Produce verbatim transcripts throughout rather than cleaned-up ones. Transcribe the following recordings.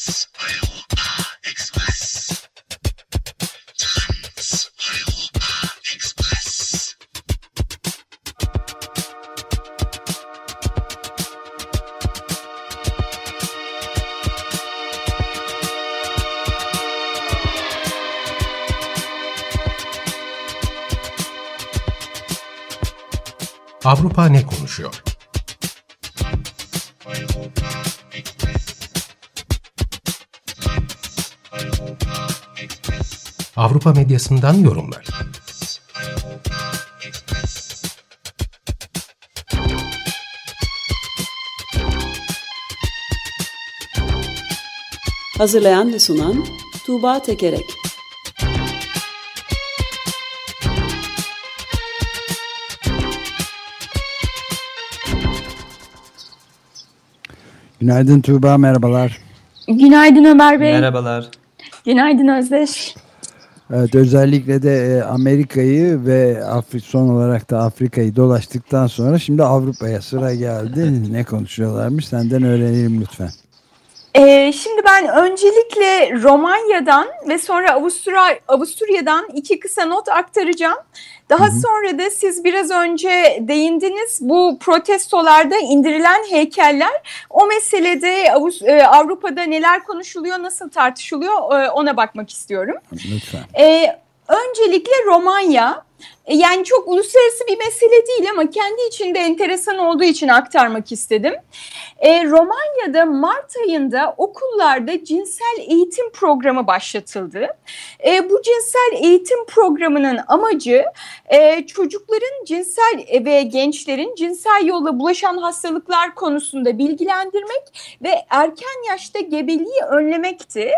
Trans-Europa Express. Trans-Europa Express. Avrupa ne konuşuyor? Avrupa medyasından yorumlar. Hazırlayan ve sunan Tuğba Tekerek. Günaydın Tuğba, merhabalar. Günaydın Ömer Bey. Merhabalar. Günaydın Özdeş. Evet, özellikle de Amerika'yı ve Afri, son olarak da Afrika'yı dolaştıktan sonra şimdi Avrupa'ya sıra geldi. Ne konuşuyorlarmış senden öğrenelim lütfen. Ee, şimdi ben öncelikle Romanya'dan ve sonra Avusturya, Avusturya'dan iki kısa not aktaracağım. Daha hı hı. sonra da siz biraz önce değindiniz, bu protestolarda indirilen heykeller, o meselede Avrupa'da neler konuşuluyor, nasıl tartışılıyor ona bakmak istiyorum. Lütfen. Ee, öncelikle Romanya. Yani çok uluslararası bir mesele değil ama kendi içinde enteresan olduğu için aktarmak istedim. E, Romanya'da Mart ayında okullarda cinsel eğitim programı başlatıldı. E, bu cinsel eğitim programının amacı e, çocukların cinsel ve gençlerin cinsel yolla bulaşan hastalıklar konusunda bilgilendirmek ve erken yaşta gebeliği önlemekti.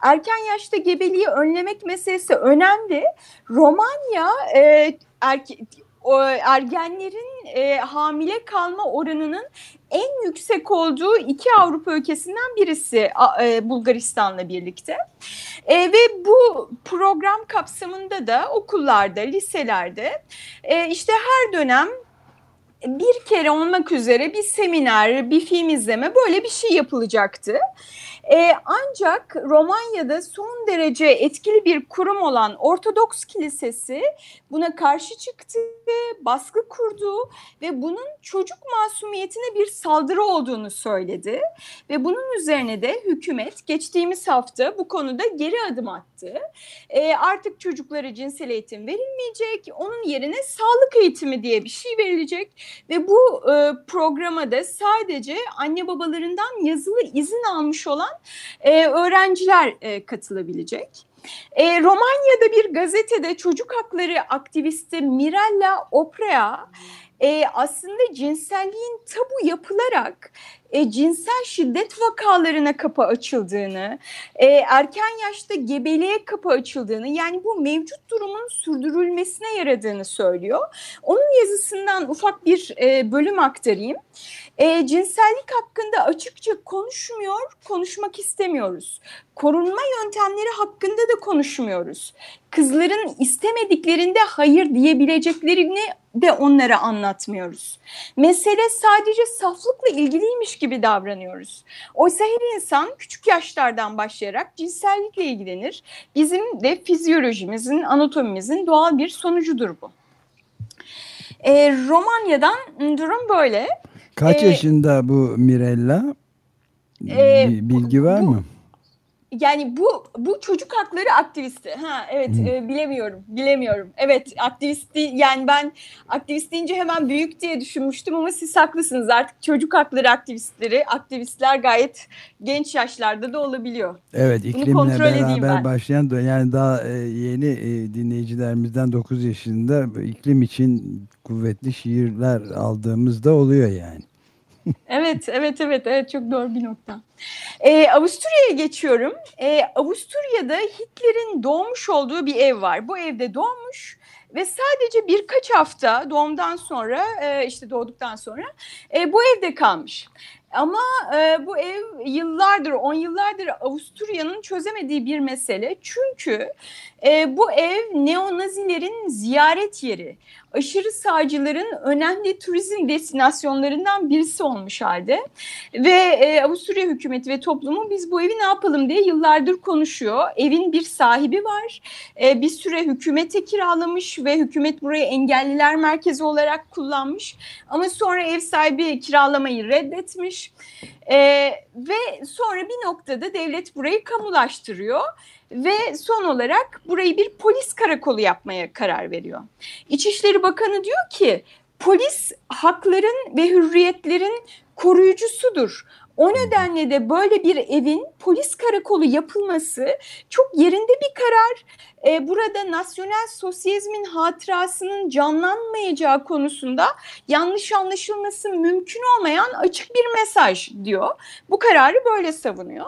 Erken yaşta gebeliği önlemek meselesi önemli. Romanya... E, Erke, ergenlerin e, hamile kalma oranının en yüksek olduğu iki Avrupa ülkesinden birisi, e, Bulgaristan'la birlikte. E, ve bu program kapsamında da okullarda, liselerde e, işte her dönem bir kere olmak üzere bir seminer, bir film izleme, böyle bir şey yapılacaktı. Ee, ancak Romanya'da son derece etkili bir kurum olan Ortodoks Kilisesi buna karşı çıktı, baskı kurdu ve bunun çocuk masumiyetine bir saldırı olduğunu söyledi. Ve bunun üzerine de hükümet geçtiğimiz hafta bu konuda geri adım attı. Ee, artık çocuklara cinsel eğitim verilmeyecek, onun yerine sağlık eğitimi diye bir şey verilecek. Ve bu e, programa da sadece anne babalarından yazılı izin almış olan e, öğrenciler e, katılabilecek. E, Romanya'da bir gazetede çocuk hakları aktivisti Mirella Oprea e, aslında cinselliğin tabu yapılarak e, cinsel şiddet vakalarına kapı açıldığını, e, erken yaşta gebeliğe kapı açıldığını, yani bu mevcut durumun sürdürülmesine yaradığını söylüyor. Onun yazısından ufak bir e, bölüm aktarayım. E, cinsellik hakkında açıkça konuşmuyor, konuşmak istemiyoruz. Korunma yöntemleri hakkında da konuşmuyoruz. Kızların istemediklerinde hayır diyebileceklerini de onlara anlatmıyoruz. Mesele sadece saflıkla ilgiliymiş gibi davranıyoruz. Oysa her insan küçük yaşlardan başlayarak cinsellikle ilgilenir. Bizim de fizyolojimizin, anatomimizin doğal bir sonucudur bu. E, Romanya'dan durum böyle. Kaç ee, yaşında bu Mirella? E, Bilgi var bu, mı? Yani bu bu çocuk hakları aktivisti. Ha evet, hmm. e, bilemiyorum. Bilemiyorum. Evet, aktivisti, yani ben aktivist deyince hemen büyük diye düşünmüştüm ama siz haklısınız. Artık çocuk hakları aktivistleri, aktivistler gayet genç yaşlarda da olabiliyor. Evet, iklimle beraber başlayan da, yani daha e, yeni e, dinleyicilerimizden dokuz yaşında iklim için kuvvetli şiirler aldığımız da oluyor yani. evet, evet, evet, evet. Çok doğru bir nokta. Ee, Avusturya'ya geçiyorum. Ee, Avusturya'da Hitler'in doğmuş olduğu bir ev var. Bu evde doğmuş ve sadece birkaç hafta doğumdan sonra, e, işte doğduktan sonra e, bu evde kalmış. Ama e, bu ev yıllardır, on yıllardır Avusturya'nın çözemediği bir mesele. Çünkü e, bu ev neo-nazilerin ziyaret yeri. aşırı sağcıların önemli turizm destinasyonlarından birisi olmuş halde. Ve e, Avusturya hükümeti ve toplumu biz bu evi ne yapalım diye yıllardır konuşuyor. Evin bir sahibi var. E, bir süre hükümete kiralamış ve hükümet burayı engelliler merkezi olarak kullanmış. Ama sonra ev sahibi kiralamayı reddetmiş. Ee, ve sonra bir noktada devlet burayı kamulaştırıyor ve son olarak burayı bir polis karakolu yapmaya karar veriyor. İçişleri Bakanı diyor ki polis hakların ve hürriyetlerin koruyucusudur. O nedenle de böyle bir evin polis karakolu yapılması çok yerinde bir karar. Ee, burada nasyonel sosyalizmin hatırasının canlanmayacağı konusunda yanlış anlaşılması mümkün olmayan açık bir mesaj diyor. Bu kararı böyle savunuyor.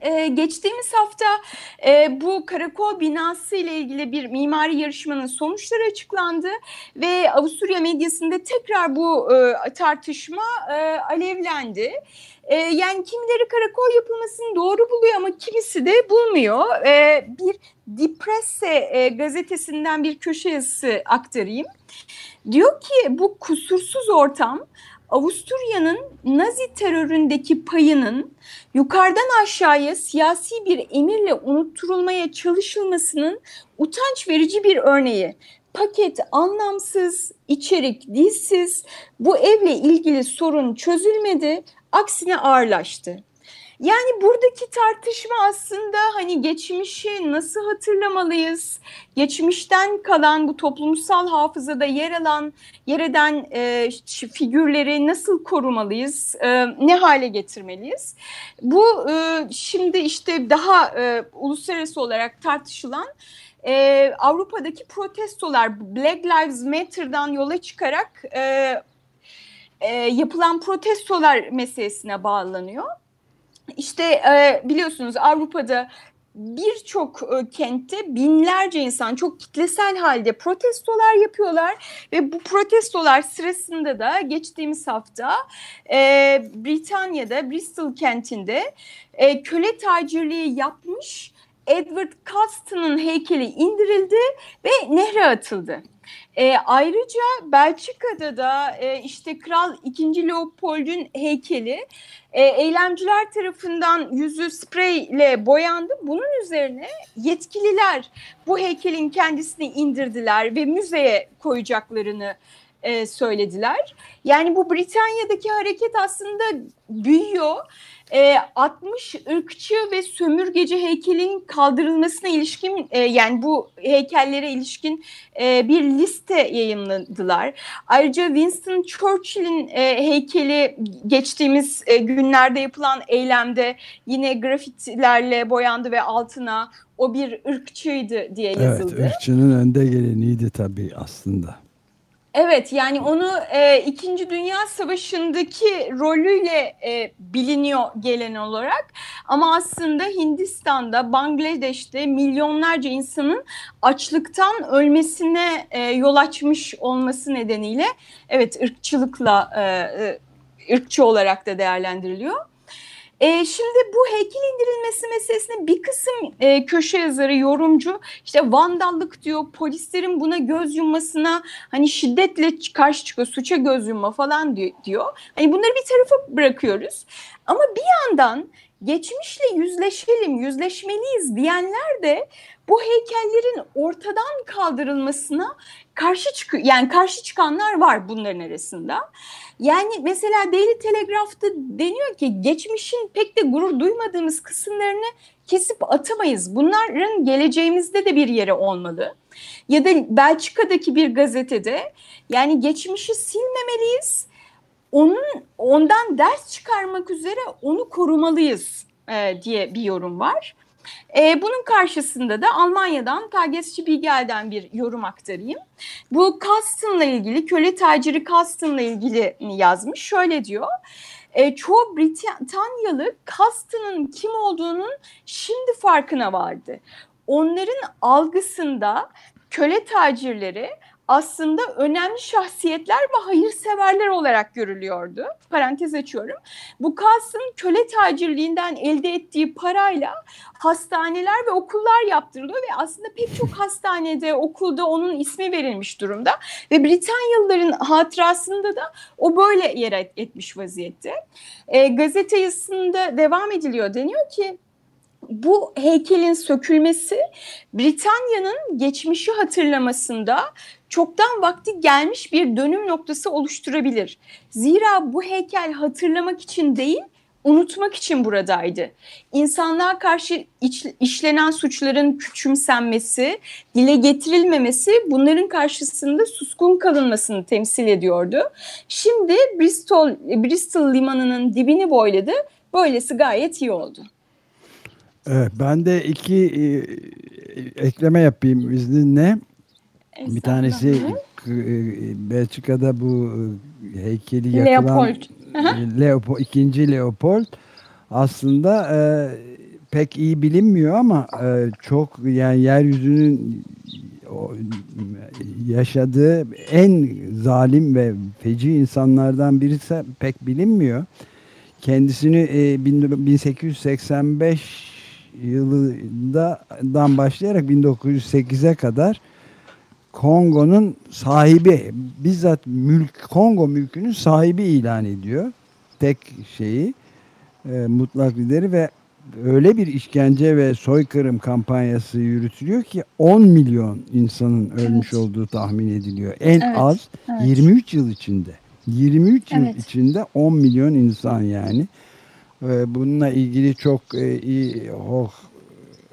Ee, geçtiğimiz hafta e, bu karakol binası ile ilgili bir mimari yarışmanın sonuçları açıklandı ve Avusturya medyasında tekrar bu e, tartışma e, alevlendi. E, yani kimileri karakol yapılmasını doğru buluyor ama kimisi de bulmuyor. E, bir Dipresse e, gazetesinden bir köşe yazısı aktarayım. Diyor ki bu kusursuz ortam Avusturya'nın Nazi teröründeki payının yukarıdan aşağıya siyasi bir emirle unutturulmaya çalışılmasının utanç verici bir örneği. Paket anlamsız, içerik dilsiz, bu evle ilgili sorun çözülmedi, aksine ağırlaştı. Yani buradaki tartışma aslında hani geçmişi nasıl hatırlamalıyız? Geçmişten kalan bu toplumsal hafızada yer alan, yer eden e, figürleri nasıl korumalıyız? E, ne hale getirmeliyiz? Bu e, şimdi işte daha e, uluslararası olarak tartışılan e, Avrupa'daki protestolar Black Lives Matter'dan yola çıkarak e, e, yapılan protestolar meselesine bağlanıyor. İşte biliyorsunuz Avrupa'da birçok kentte binlerce insan çok kitlesel halde protestolar yapıyorlar ve bu protestolar sırasında da geçtiğimiz hafta Britanya'da Bristol kentinde köle tacirliği yapmış Edward Colston'un heykeli indirildi ve nehre atıldı. E, ayrıca Belçika'da da e, işte Kral ikinci. Leopold'un heykeli e, eylemciler tarafından yüzü spreyle boyandı. Bunun üzerine yetkililer bu heykelin kendisini indirdiler ve müzeye koyacaklarını e, söylediler. Yani bu Britanya'daki hareket aslında büyüyor. altmış ırkçı ve sömürgeci heykelin kaldırılmasına ilişkin yani bu heykellere ilişkin bir liste yayımladılar. Ayrıca Winston Churchill'in heykeli geçtiğimiz günlerde yapılan eylemde yine grafitilerle boyandı ve altına o bir ırkçıydı diye yazıldı. Evet, ırkçının önde geleniydi tabii aslında. Evet, yani onu e, İkinci Dünya Savaşı'ndaki rolüyle e, biliniyor gelen olarak ama aslında Hindistan'da, Bangladeş'te milyonlarca insanın açlıktan ölmesine e, yol açmış olması nedeniyle evet ırkçılıkla, e, ırkçı olarak da değerlendiriliyor. E, şimdi bu heykel indirilmesi meselesine bir kısım e, köşe yazarı, yorumcu işte vandallık diyor, polislerin buna göz yummasına hani şiddetle karşı çıkıyor, suça göz yumma falan diyor. Hani bunları bir tarafa bırakıyoruz ama bir yandan geçmişle yüzleşelim, yüzleşmeliyiz diyenler de bu heykellerin ortadan kaldırılmasına karşı çıkıyor. Yani karşı çıkanlar var bunların arasında. Yani mesela Daily Telegraph'ta deniyor ki geçmişin pek de gurur duymadığımız kısımlarını kesip atamayız. Bunların geleceğimizde de bir yere olmalı. Ya da Belçika'daki bir gazetede yani geçmişi silmemeliyiz. Onun ondan ders çıkarmak üzere onu korumalıyız e, diye bir yorum var. E, bunun karşısında da Almanya'dan Tagesspiegel Bilgel'den bir yorum aktarayım. Bu Colston'la ilgili, köle taciri Colston'la ilgili yazmış. Şöyle diyor, e, çoğu Britanyalı Colston'ın kim olduğunun şimdi farkına vardı. Onların algısında köle tacirleri aslında önemli şahsiyetler ve hayırseverler olarak görülüyordu. Parantez açıyorum. Bu Colston köle tacirliğinden elde ettiği parayla hastaneler ve okullar yaptırılıyor ve aslında pek çok hastanede, okulda onun ismi verilmiş durumda ve Britanyalıların hatırasında da o böyle yer etmiş vaziyette. E, gazete yazısında devam ediliyor, deniyor ki bu heykelin sökülmesi Britanya'nın geçmişi hatırlamasında çoktan vakti gelmiş bir dönüm noktası oluşturabilir. Zira bu heykel hatırlamak için değil, unutmak için buradaydı. İnsanlığa karşı iç, işlenen suçların küçümsenmesi, dile getirilmemesi bunların karşısında suskun kalınmasını temsil ediyordu. Şimdi Bristol, Bristol limanının dibini boyladı, böylesi gayet iyi oldu. Evet, ben de iki e, ekleme yapayım izninle. Bir tanesi e, Belçika'da bu heykeli yakılan Leopold. Leopold, ikinci Leopold aslında e, pek iyi bilinmiyor ama e, çok, yani yeryüzünün o, yaşadığı en zalim ve feci insanlardan birisi, pek bilinmiyor. Kendisini e, bin sekiz yüz seksen beş yılından başlayarak bin dokuz yüz sekize kadar Kongo'nun sahibi, bizzat mülk, Kongo mülkünün sahibi ilan ediyor. Tek şeyi, e, mutlak lideri ve öyle bir işkence ve soykırım kampanyası yürütülüyor ki on milyon insanın ölmüş evet. olduğu tahmin ediliyor. En evet, az evet. yirmi üç yıl içinde. yirmi üç evet. yıl içinde on milyon insan yani. Bununla ilgili çok iyi,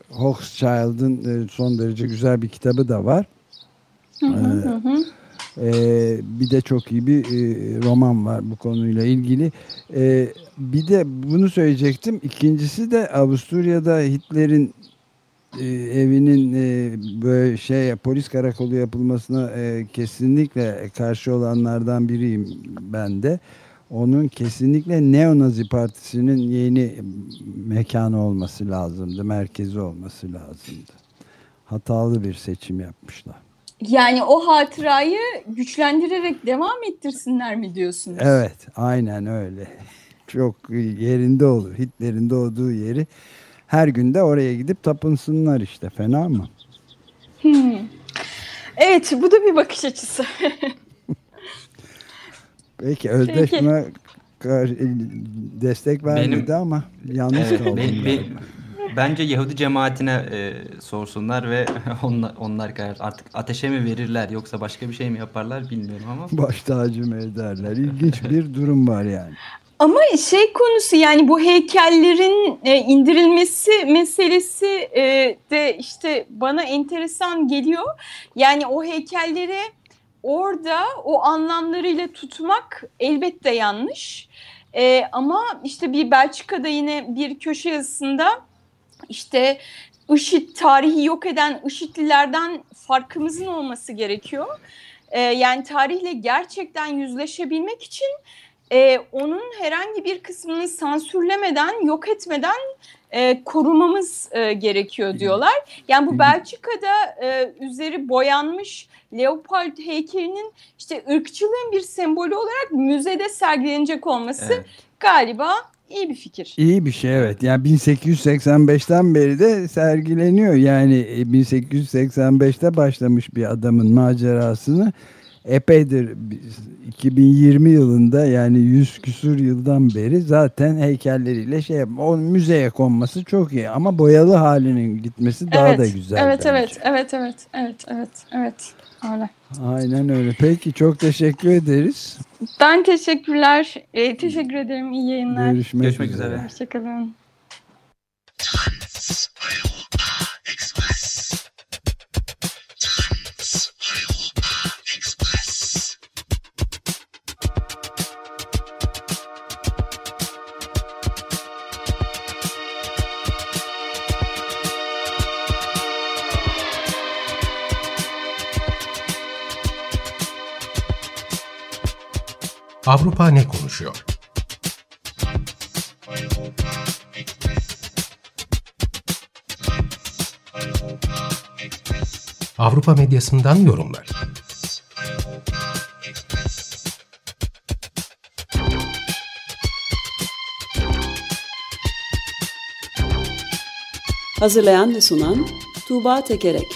Hochschild'ın son derece güzel bir kitabı da var. Hı hı hı. Ee, bir de çok iyi bir roman var bu konuyla ilgili. Ee, bir de bunu söyleyecektim. İkincisi de Avusturya'da Hitler'in e, evinin e, böyle şey, polis karakolu yapılmasına e, kesinlikle karşı olanlardan biriyim ben de. Onun kesinlikle Neonazi Partisi'nin yeni mekanı olması lazımdı, merkezi olması lazımdı. Hatalı bir seçim yapmışlar. Yani o hatırayı güçlendirerek devam ettirsinler mi diyorsunuz? Evet, aynen öyle. Çok yerinde olur. Hitler'in doğduğu yeri her gün de oraya gidip tapınsınlar işte. Fena mı? Hmm. Evet, bu da bir bakış açısı. Peki, özdeşme destek vermedi benim, ama yalnız e, kaldım. Benim, be, bence Yahudi cemaatine e, sorsunlar ve onlar, onlar karar, artık ateşe mi verirler yoksa başka bir şey mi yaparlar bilmiyorum ama. Baş tacı mı ederler? İlginç bir durum var yani. Ama şey konusu, yani bu heykellerin indirilmesi meselesi de işte bana enteresan geliyor. Yani o heykelleri orada o anlamlarıyla tutmak elbette yanlış. Ee, ama işte bir Belçika'da yine bir köşe yazısında işte IŞİD, tarihi yok eden IŞİD'lilerden farkımızın olması gerekiyor. Ee, yani tarihle gerçekten yüzleşebilmek için e, onun herhangi bir kısmını sansürlemeden, yok etmeden E, korumamız e, gerekiyor diyorlar. Yani bu Belçika'da e, üzeri boyanmış Leopold heykelinin işte ırkçılığın bir sembolü olarak müzede sergilenecek olması evet. galiba iyi bir fikir. İyi bir şey, evet. Yani bin sekiz yüz seksen beşten beri de sergileniyor. Yani bin sekiz yüz seksen beşte başlamış bir adamın macerasını epeydir iki bin yirmi yılında, yani yüz küsur yıldan beri zaten heykelleriyle şey yapma, o müzeye konması çok iyi ama boyalı halinin gitmesi daha evet, da güzel. Evet evet, evet evet evet evet evet öyle. Aynen öyle. Peki, çok teşekkür ederiz. Ben teşekkürler. Ee, teşekkür ederim. İyi yayınlar. Görüşmek, Görüşmek üzere. üzere. Hoşçakalın. Avrupa ne konuşuyor? Avrupa medyasından yorumlar. Hazırlayan ve sunan Tuğba Tekerek.